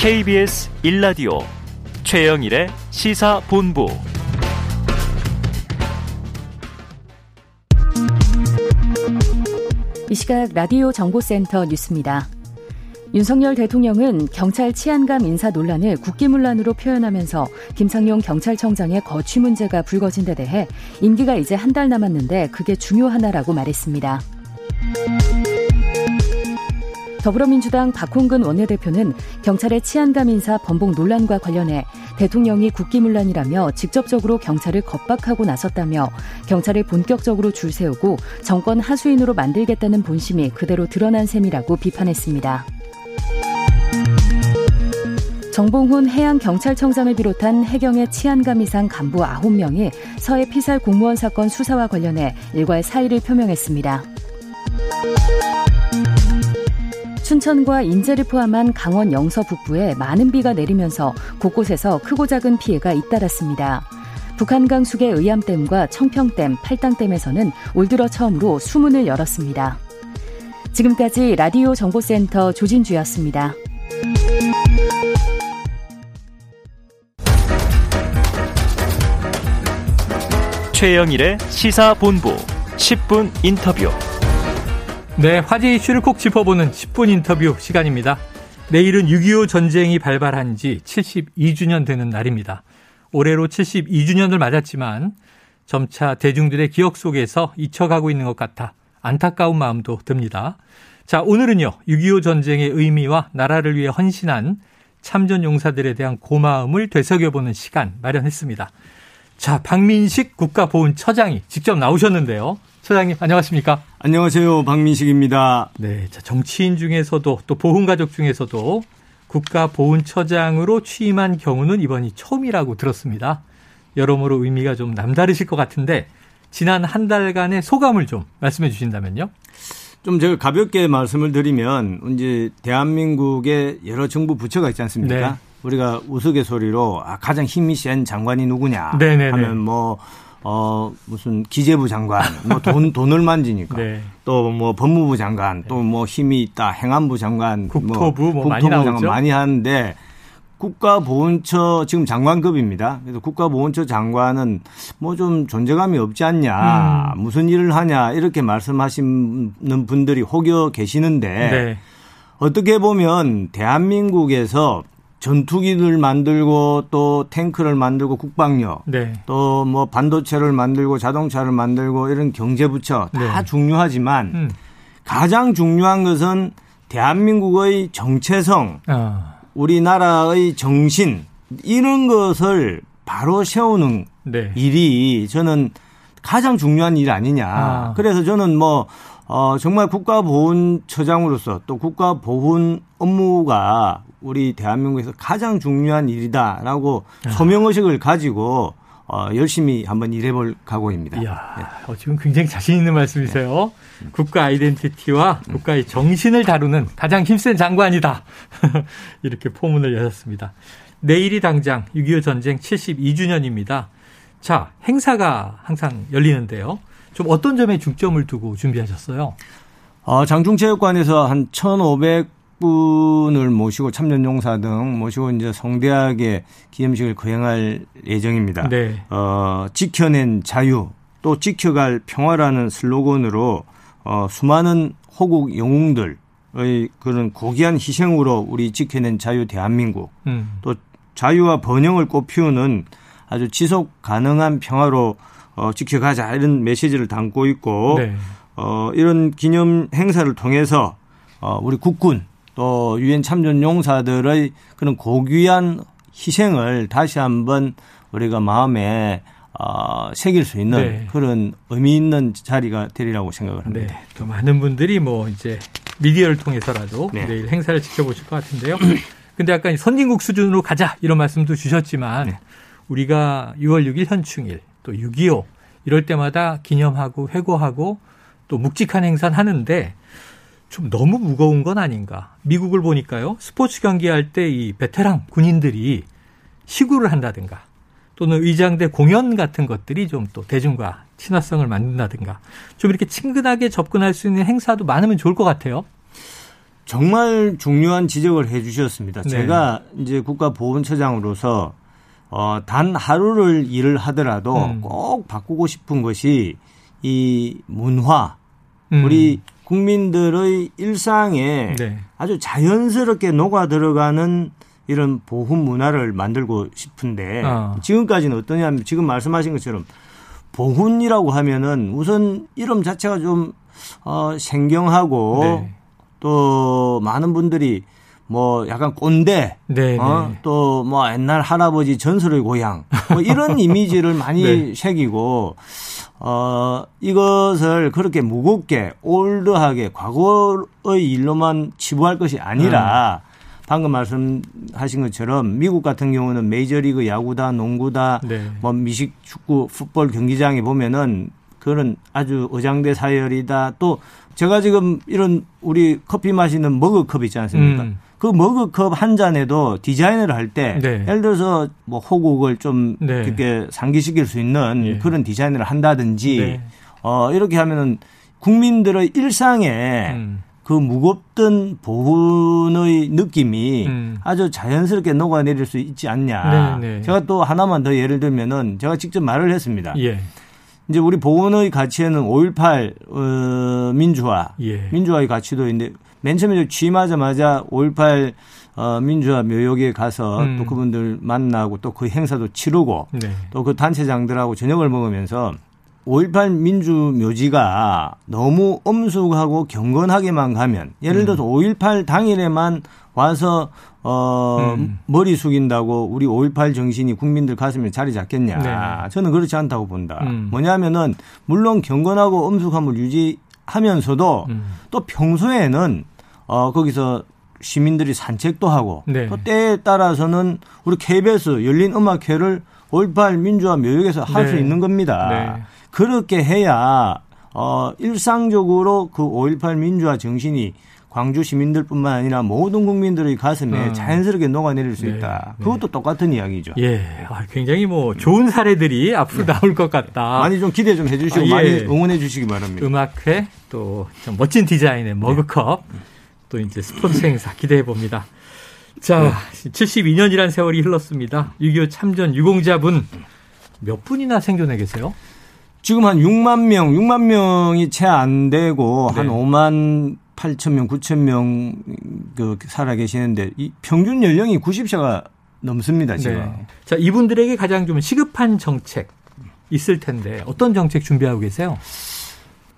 KBS 1라디오 최영일의 시사본부. 이 시각 라디오 정보센터 뉴스입니다. 윤석열 대통령은 경찰 치안감 인사 논란을 국기문란으로 표현하면서 김상룡 경찰청장의 거취 문제가 불거진 데 대해 임기가 이제 한 달 남았는데 그게 중요하나라고 말했습니다. 더불어민주당 박홍근 원내대표는 경찰의 치안감 인사 번복 논란과 관련해 대통령이 국기문란이라며 직접적으로 경찰을 겁박하고 나섰다며 경찰을 본격적으로 줄 세우고 정권 하수인으로 만들겠다는 본심이 그대로 드러난 셈이라고 비판했습니다. 정봉훈 해양경찰청장을 비롯한 해경의 치안감 이상 간부 9명이 서해 피살 공무원 사건 수사와 관련해 일괄 사의를 표명했습니다. 춘천과 인제를 포함한 강원 영서 북부에 많은 비가 내리면서 곳곳에서 크고 작은 피해가 잇따랐습니다. 북한강 수계 의암댐과 청평댐, 팔당댐에서는 올 들어 처음으로 수문을 열었습니다. 지금까지 라디오 정보센터 조진주였습니다. 최영일의 시사본부 10분 인터뷰. 네, 화제 이슈를 콕 짚어보는 10분 인터뷰 시간입니다. 내일은 6.25 전쟁이 발발한 지 72주년 되는 날입니다. 올해로 72주년을 맞았지만 점차 대중들의 기억 속에서 잊혀가고 있는 것 같아 안타까운 마음도 듭니다. 자, 오늘은요, 6.25 전쟁의 의미와 나라를 위해 헌신한 참전 용사들에 대한 고마움을 되새겨보는 시간 마련했습니다. 자, 박민식 국가보훈처장이 직접 나오셨는데요. 처장님, 안녕하십니까? 안녕하세요. 박민식입니다. 네, 자, 정치인 중에서도 또 보훈가족 중에서도 국가보훈처장으로 취임한 경우는 이번이 처음이라고 들었습니다. 여러모로 의미가 좀 남다르실 것 같은데 지난 한 달간의 소감을 좀 말씀해 주신다면요. 좀 제가 가볍게 말씀을 드리면 이제 대한민국의 여러 정부 부처가 있지 않습니까? 네. 우리가 우스갯소리로 가장 힘이 센 장관이 누구냐 하면 뭐 무슨 기재부 장관, 뭐 돈을 만지니까 네. 또 뭐 법무부 장관, 또 뭐 힘이 있다 행안부 장관, 국토부 많이 장관 나오죠? 많이 하는데 국가보훈처 지금 장관급입니다. 그래서 국가보훈처 장관은 뭐 좀 존재감이 없지 않냐, 무슨 일을 하냐 이렇게 말씀하시는 분들이 혹여 계시는데 네. 어떻게 보면 대한민국에서 전투기를 만들고 또 탱크를 만들고 국방력 네. 또 뭐 반도체를 만들고 자동차를 만들고 이런 경제부처 다 네. 중요하지만 가장 중요한 것은 대한민국의 정체성 우리나라의 정신 이런 것을 바로 세우는 네. 일이 저는 가장 중요한 일 아니냐. 그래서 저는 뭐 정말 국가보훈처장으로서 또 국가보훈 업무가 우리 대한민국에서 가장 중요한 일이다라고 소명의식을 가지고 열심히 한번 일해볼 각오입니다. 이야, 지금 굉장히 자신 있는 말씀이세요. 네. 국가 아이덴티티와 국가의 정신을 다루는 가장 힘센 장관이다. 이렇게 포문을 여셨습니다. 내일이 당장 6.25 전쟁 72주년입니다. 자, 행사가 항상 열리는데요. 좀 어떤 점에 중점을 두고 준비하셨어요? 장충체육관에서 한 1,500분을 모시고 참전용사 등 모시고 이제 성대하게 기념식을 거행할 예정입니다. 네. 지켜낸 자유 또 지켜갈 평화라는 슬로건으로 수많은 호국 영웅들의 그런 고귀한 희생으로 우리 지켜낸 자유 대한민국 또 자유와 번영을 꽃피우는 아주 지속 가능한 평화로 지켜가자 이런 메시지를 담고 있고 네. 이런 기념 행사를 통해서 우리 국군 또 유엔 참전 용사들의 그런 고귀한 희생을 다시 한번 우리가 마음에 새길 수 있는 네. 그런 의미 있는 자리가 되리라고 생각을 합니다. 네. 또 많은 분들이 뭐 이제 미디어를 통해서라도 네. 내일 행사를 지켜보실 것 같은데요. 근데 약간 선진국 수준으로 가자 이런 말씀도 주셨지만 네. 우리가 6월 6일 현충일 또 6.25 이럴 때마다 기념하고 회고하고 또 묵직한 행사는 하는데 좀 너무 무거운 건 아닌가. 미국을 보니까요. 스포츠 경기할 때 이 베테랑 군인들이 시구를 한다든가 또는 의장대 공연 같은 것들이 좀 또 대중과 친화성을 만든다든가 좀 이렇게 친근하게 접근할 수 있는 행사도 많으면 좋을 것 같아요. 정말 중요한 지적을 해 주셨습니다. 네. 제가 이제 국가보훈처장으로서 단 하루를 일을 하더라도 꼭 바꾸고 싶은 것이 이 문화, 우리 국민들의 일상에 네. 아주 자연스럽게 녹아 들어가는 이런 보훈 문화를 만들고 싶은데 지금까지는 어떠냐면 지금 말씀하신 것처럼 보훈이라고 하면은 우선 이름 자체가 좀 생경하고 네. 또 많은 분들이 뭐 약간 꼰대 네, 네. 또 뭐 옛날 할아버지 전설의 고향 뭐 이런 이미지를 많이 네. 새기고 이것을 그렇게 무겁게 올드하게 과거의 일로만 치부할 것이 아니라 방금 말씀하신 것처럼 미국 같은 경우는 메이저리그 야구다 농구다 네. 뭐 미식 축구 풋볼 경기장에 보면은 그런 아주 어장대 사열이다. 또 제가 지금 이런 우리 커피 마시는 머그컵 있지 않습니까? 그 머그컵 한 잔에도 디자인을 할 때 네. 예를 들어서 뭐 호국을 좀 네. 이렇게 상기시킬 수 있는 네. 그런 디자인을 한다든지 네. 이렇게 하면은 국민들의 일상에 그 무겁던 보훈의 느낌이 아주 자연스럽게 녹아내릴 수 있지 않냐. 네, 네. 제가 또 하나만 더 예를 들면은 제가 직접 말을 했습니다. 예. 이제 우리 보훈의 가치에는 5.18 민주화, 예. 민주화의 가치도 있는데 맨 처음에 취임하자마자 5.18 민주화 묘역에 가서 또 그분들 만나고 또 그 행사도 치르고 네. 또 그 단체장들하고 저녁을 먹으면서 5.18 민주묘지가 너무 엄숙하고 경건하게만 가면 예를 들어서 5.18 당일에만 와서 머리 숙인다고 우리 5.18 정신이 국민들 가슴에 자리 잡겠냐. 네. 저는 그렇지 않다고 본다. 뭐냐면은 물론 경건하고 엄숙함을 유지하면서도 또 평소에는 거기서 시민들이 산책도 하고 네. 또 때에 따라서는 우리 KBS 열린 음악회를 5.18 민주화 묘역에서 할 수 네. 있는 겁니다. 네. 그렇게 해야 일상적으로 그 5.18 민주화 정신이 광주 시민들뿐만 아니라 모든 국민들의 가슴에 자연스럽게 녹아내릴 수 네. 있다. 그것도 네. 똑같은 이야기죠. 예, 굉장히 뭐 좋은 사례들이 앞으로 네. 나올 것 같다. 많이 좀 기대 좀 해주시고 예. 많이 응원해 주시기 바랍니다. 음악회 또 좀 멋진 디자인의 머그컵 네. 또 이제 스포츠 행사 기대해 봅니다. 자, 72년이란 세월이 흘렀습니다. 6.25 참전 유공자분 몇 분이나 생존해 계세요? 지금 한 6만 명이 채 안 되고 네. 한 5만 8천 명, 9천 명 살아 계시는데 이 평균 연령이 90세가 넘습니다. 지금. 네. 자, 이분들에게 가장 좀 시급한 정책 있을 텐데 어떤 정책 준비하고 계세요?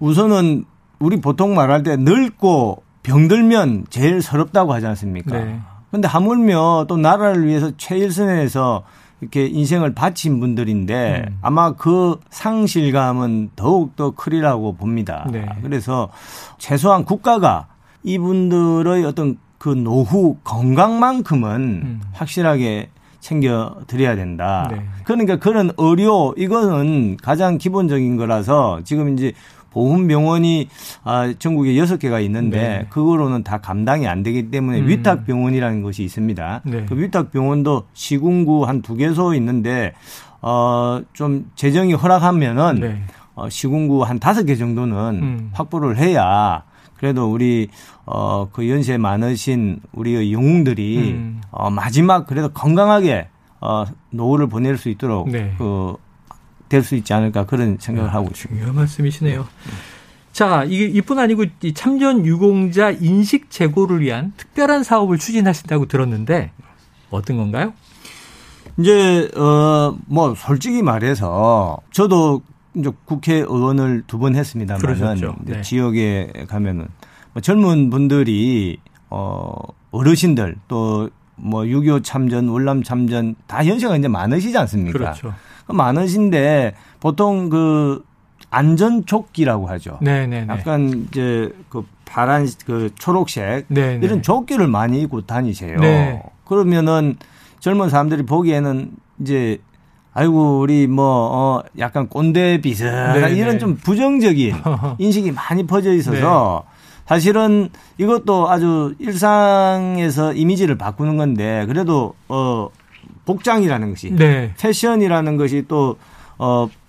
우선은 우리 보통 말할 때 늙고 병들면 제일 서럽다고 하지 않습니까? 네. 근데 하물며 또 나라를 위해서 최일선에서 이렇게 인생을 바친 분들인데 아마 그 상실감은 더욱더 크리라고 봅니다. 네. 그래서 최소한 국가가 이분들의 어떤 그 노후 건강만큼은 확실하게 챙겨드려야 된다. 네. 그러니까 그런 의료 이거는 가장 기본적인 거라서 지금 이제 보훈병원이 전국에 6개가 있는데 네. 그거로는 다 감당이 안 되기 때문에 위탁병원이라는 것이 있습니다. 네. 그 위탁병원도 시군구 한 2개소 있는데 좀 재정이 허락하면은 네. 시군구 한 5개 정도는 확보를 해야 그래도 우리 그 연세 많으신 우리의 영웅들이 마지막 그래도 건강하게 노후를 보낼 수 있도록 네. 될 수 있지 않을까 그런 생각을 하고 있습니다. 중요한 말씀이시네요. 자, 이뿐 아니고 이 참전 유공자 인식 제고를 위한 특별한 사업을 추진하신다고 들었는데 어떤 건가요? 이제 뭐 솔직히 말해서 저도 이제 국회의원을 2번 했습니다만은 네. 지역에 가면은 뭐 젊은 분들이 어르신들 또 뭐 6.25 참전, 월남 참전 다 연세가 이제 많으시지 않습니까? 그렇죠. 많으신데 보통 그 안전조끼라고 하죠. 네네네. 약간 이제 그 파란 그 초록색 네네. 이런 조끼를 많이 입고 다니세요. 네. 그러면은 젊은 사람들이 보기에는 이제 아이고 우리 뭐 약간 꼰대 비슷한 이런 좀 부정적인 인식이 많이 퍼져 있어서 네. 사실은 이것도 아주 일상에서 이미지를 바꾸는 건데 그래도 복장이라는 것이 네. 패션이라는 것이 또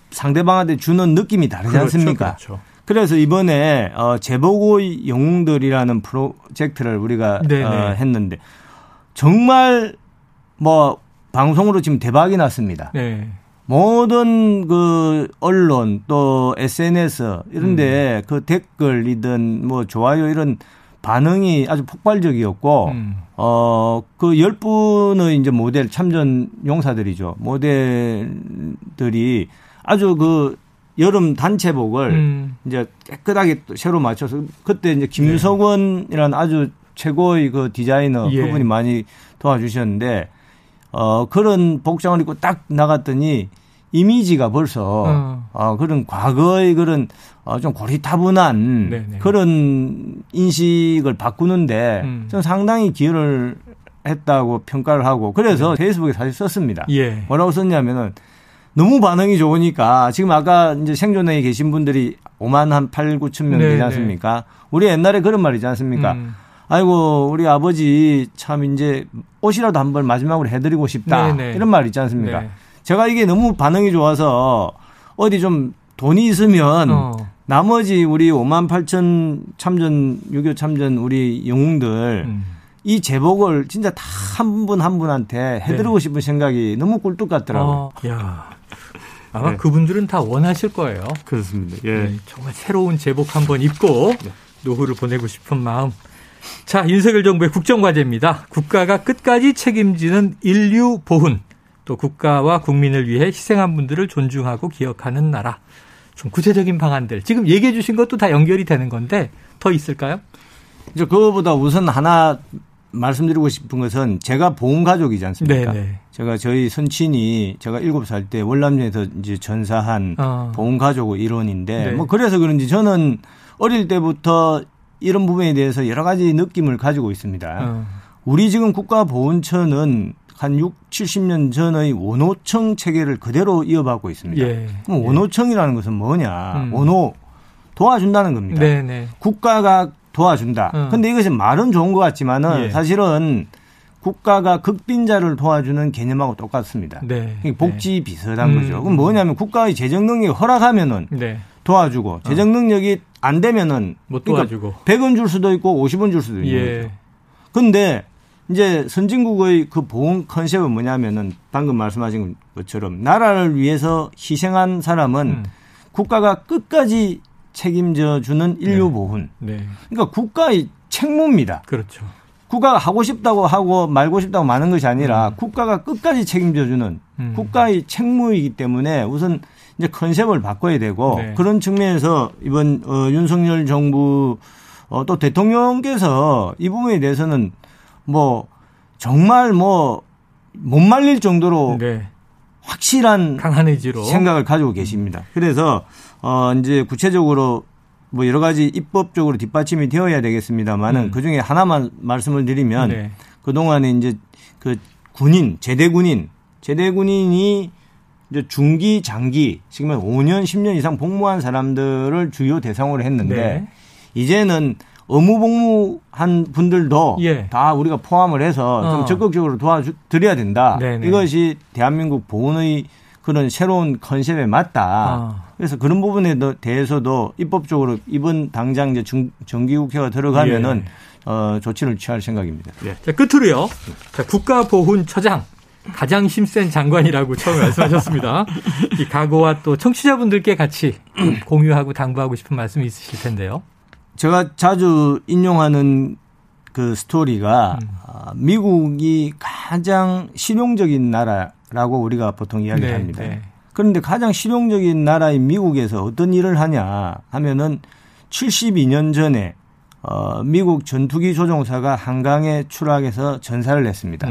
상대방한테 주는 느낌이 다르지 그렇죠, 않습니까? 그렇죠. 그래서 이번에 재보고의 영웅들이라는 프로젝트를 우리가 했는데 정말 뭐 방송으로 지금 대박이 났습니다. 네. 모든 그 언론 또 SNS 이런데 그 댓글이든 뭐 좋아요 이런 반응이 아주 폭발적이었고 그 10분의 이제 모델 참전 용사들이죠. 모델들이 아주 그 여름 단체복을 이제 깨끗하게 새로 맞춰서 그때 이제 김석원이라는 아주 최고의 그 디자이너 그분이 많이 도와주셨는데 그런 복장을 입고 딱 나갔더니 이미지가 벌써 그런 과거의 그런 좀 고리타분한 그런 인식을 바꾸는데 저는 상당히 기여를 했다고 평가를 하고 그래서 페이스북에 사실 썼습니다. 뭐라고 썼냐면은 너무 반응이 좋으니까 지금 아까 이제 생존에 계신 분들이 5만 한 8, 9천 명 되지 않습니까? 우리 옛날에 그런 말이지 않습니까? 아이고 우리 아버지 참 이제 옷이라도 한번 마지막으로 해드리고 싶다 이런 말 있지 않습니까? 제가 이게 너무 반응이 좋아서 어디 좀 돈이 있으면 나머지 우리 5만 8천 참전 6.25 참전 우리 영웅들 이 제복을 진짜 다 한 분 한 분한테 해드리고 싶은 생각이 너무 꿀뚝 같더라고요. 아마 그분들은 다 원하실 거예요. 그렇습니다. 정말 새로운 제복 한번 입고 노후를 보내고 싶은 마음. 자, 윤석열 정부의 국정과제입니다. 국가가 끝까지 책임지는 인류 보훈, 또 국가와 국민을 위해 희생한 분들을 존중하고 기억하는 나라. 좀 구체적인 방안들. 지금 얘기해 주신 것도 다 연결이 되는 건데 더 있을까요? 이제 그거보다 우선 하나 말씀드리고 싶은 것은 제가 보훈가족이지 않습니까? 제가 저희 선친이 제가 7살 때 월남전에서 이제 전사한 보훈가족 일원인데 뭐 그래서 그런지 저는 어릴 때부터 이런 부분에 대해서 여러 가지 느낌을 가지고 있습니다. 우리 지금 국가보훈처는 한 6, 70년 전의 원호청 체계를 그대로 이어받고 있습니다. 그럼 원호청이라는 것은 뭐냐. 원호, 도와준다는 겁니다. 국가가 도와준다. 그런데 이것이 말은 좋은 것 같지만은 사실은 국가가 극빈자를 도와주는 개념하고 똑같습니다. 복지 비슷한 거죠. 그럼 뭐냐면 국가의 재정능력이 허락하면은 도와주고 재정능력이 안 되면은 못 도와주고. 그러니까 100원 줄 수도 있고 50원 줄 수도 있는 거죠. 그런데 이제 선진국의 그 보훈 컨셉은 뭐냐면은 방금 말씀하신 것처럼 나라를 위해서 희생한 사람은 국가가 끝까지 책임져주는 인류 보훈. 그러니까 국가의 책무입니다. 그렇죠. 국가가 하고 싶다고 하고 말고 싶다고 마는 것이 아니라 국가가 끝까지 책임져주는 국가의 책무이기 때문에 우선 이제 컨셉을 바꿔야 되고 그런 측면에서 이번 윤석열 정부 또 대통령께서 이 부분에 대해서는 뭐 정말 뭐 못 말릴 정도로 확실한 강한 의지로 생각을 가지고 계십니다. 그래서 이제 구체적으로 뭐 여러 가지 입법적으로 뒷받침이 되어야 되겠습니다만은 그 중에 하나만 말씀을 드리면 그 동안에 이제 그 군인 제대 군인이 이제 중기, 장기, 지금은 5년, 10년 이상 복무한 사람들을 주요 대상으로 했는데 이제는 의무복무한 분들도 다 우리가 포함을 해서 좀 적극적으로 도와드려야 된다. 이것이 대한민국 보훈의 그런 새로운 컨셉에 맞다. 그래서 그런 부분에 대해서도 입법적으로 이번 당장 이제 정기국회가 들어가면은 조치를 취할 생각입니다. 자, 끝으로요. 자, 국가보훈처장. 가장 힘센 장관이라고 처음에 말씀하셨습니다. 이 각오와 또 청취자분들께 같이 공유하고 당부하고 싶은 말씀이 있으실 텐데요. 제가 자주 인용하는 그 스토리가 미국이 가장 실용적인 나라라고 우리가 보통 이야기를 합니다. 그런데 가장 실용적인 나라인 미국에서 어떤 일을 하냐 하면은 72년 전에 미국 전투기 조종사가 한강에 추락해서 전사를 냈습니다.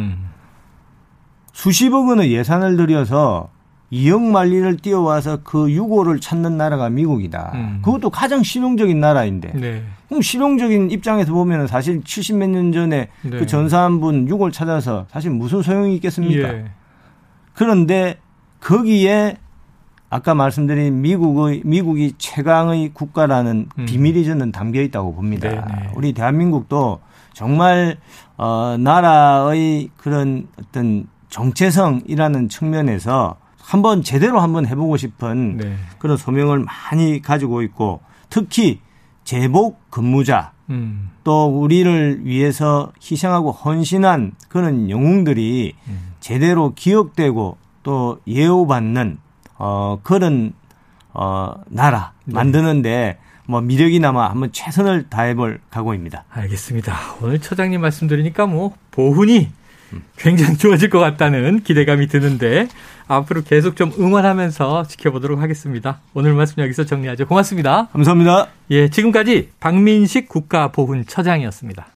수십억 원의 예산을 들여서 2억 마일을 뛰어와서 그 유골을 찾는 나라가 미국이다. 그것도 가장 실용적인 나라인데 그럼 실용적인 입장에서 보면 사실 70몇 년 전에 그 전사한 분 유골 찾아서 사실 무슨 소용이 있겠습니까? 그런데 거기에 아까 말씀드린 미국이 최강의 국가라는 비밀이 저는 담겨 있다고 봅니다. 우리 대한민국도 정말 나라의 그런 어떤 정체성이라는 측면에서 한번 제대로 한번 해보고 싶은 그런 소명을 많이 가지고 있고 특히 제복 근무자 또 우리를 위해서 희생하고 헌신한 그런 영웅들이 제대로 기억되고 또 예우받는 그런 나라 만드는데 뭐 미력이나마 한번 최선을 다해볼 각오입니다. 알겠습니다. 오늘 처장님 말씀드리니까 뭐 보훈이 굉장히 좋아질 것 같다는 기대감이 드는데 앞으로 계속 좀 응원하면서 지켜보도록 하겠습니다. 오늘 말씀 여기서 정리하죠. 고맙습니다. 감사합니다. 예, 지금까지 박민식 국가보훈처장이었습니다.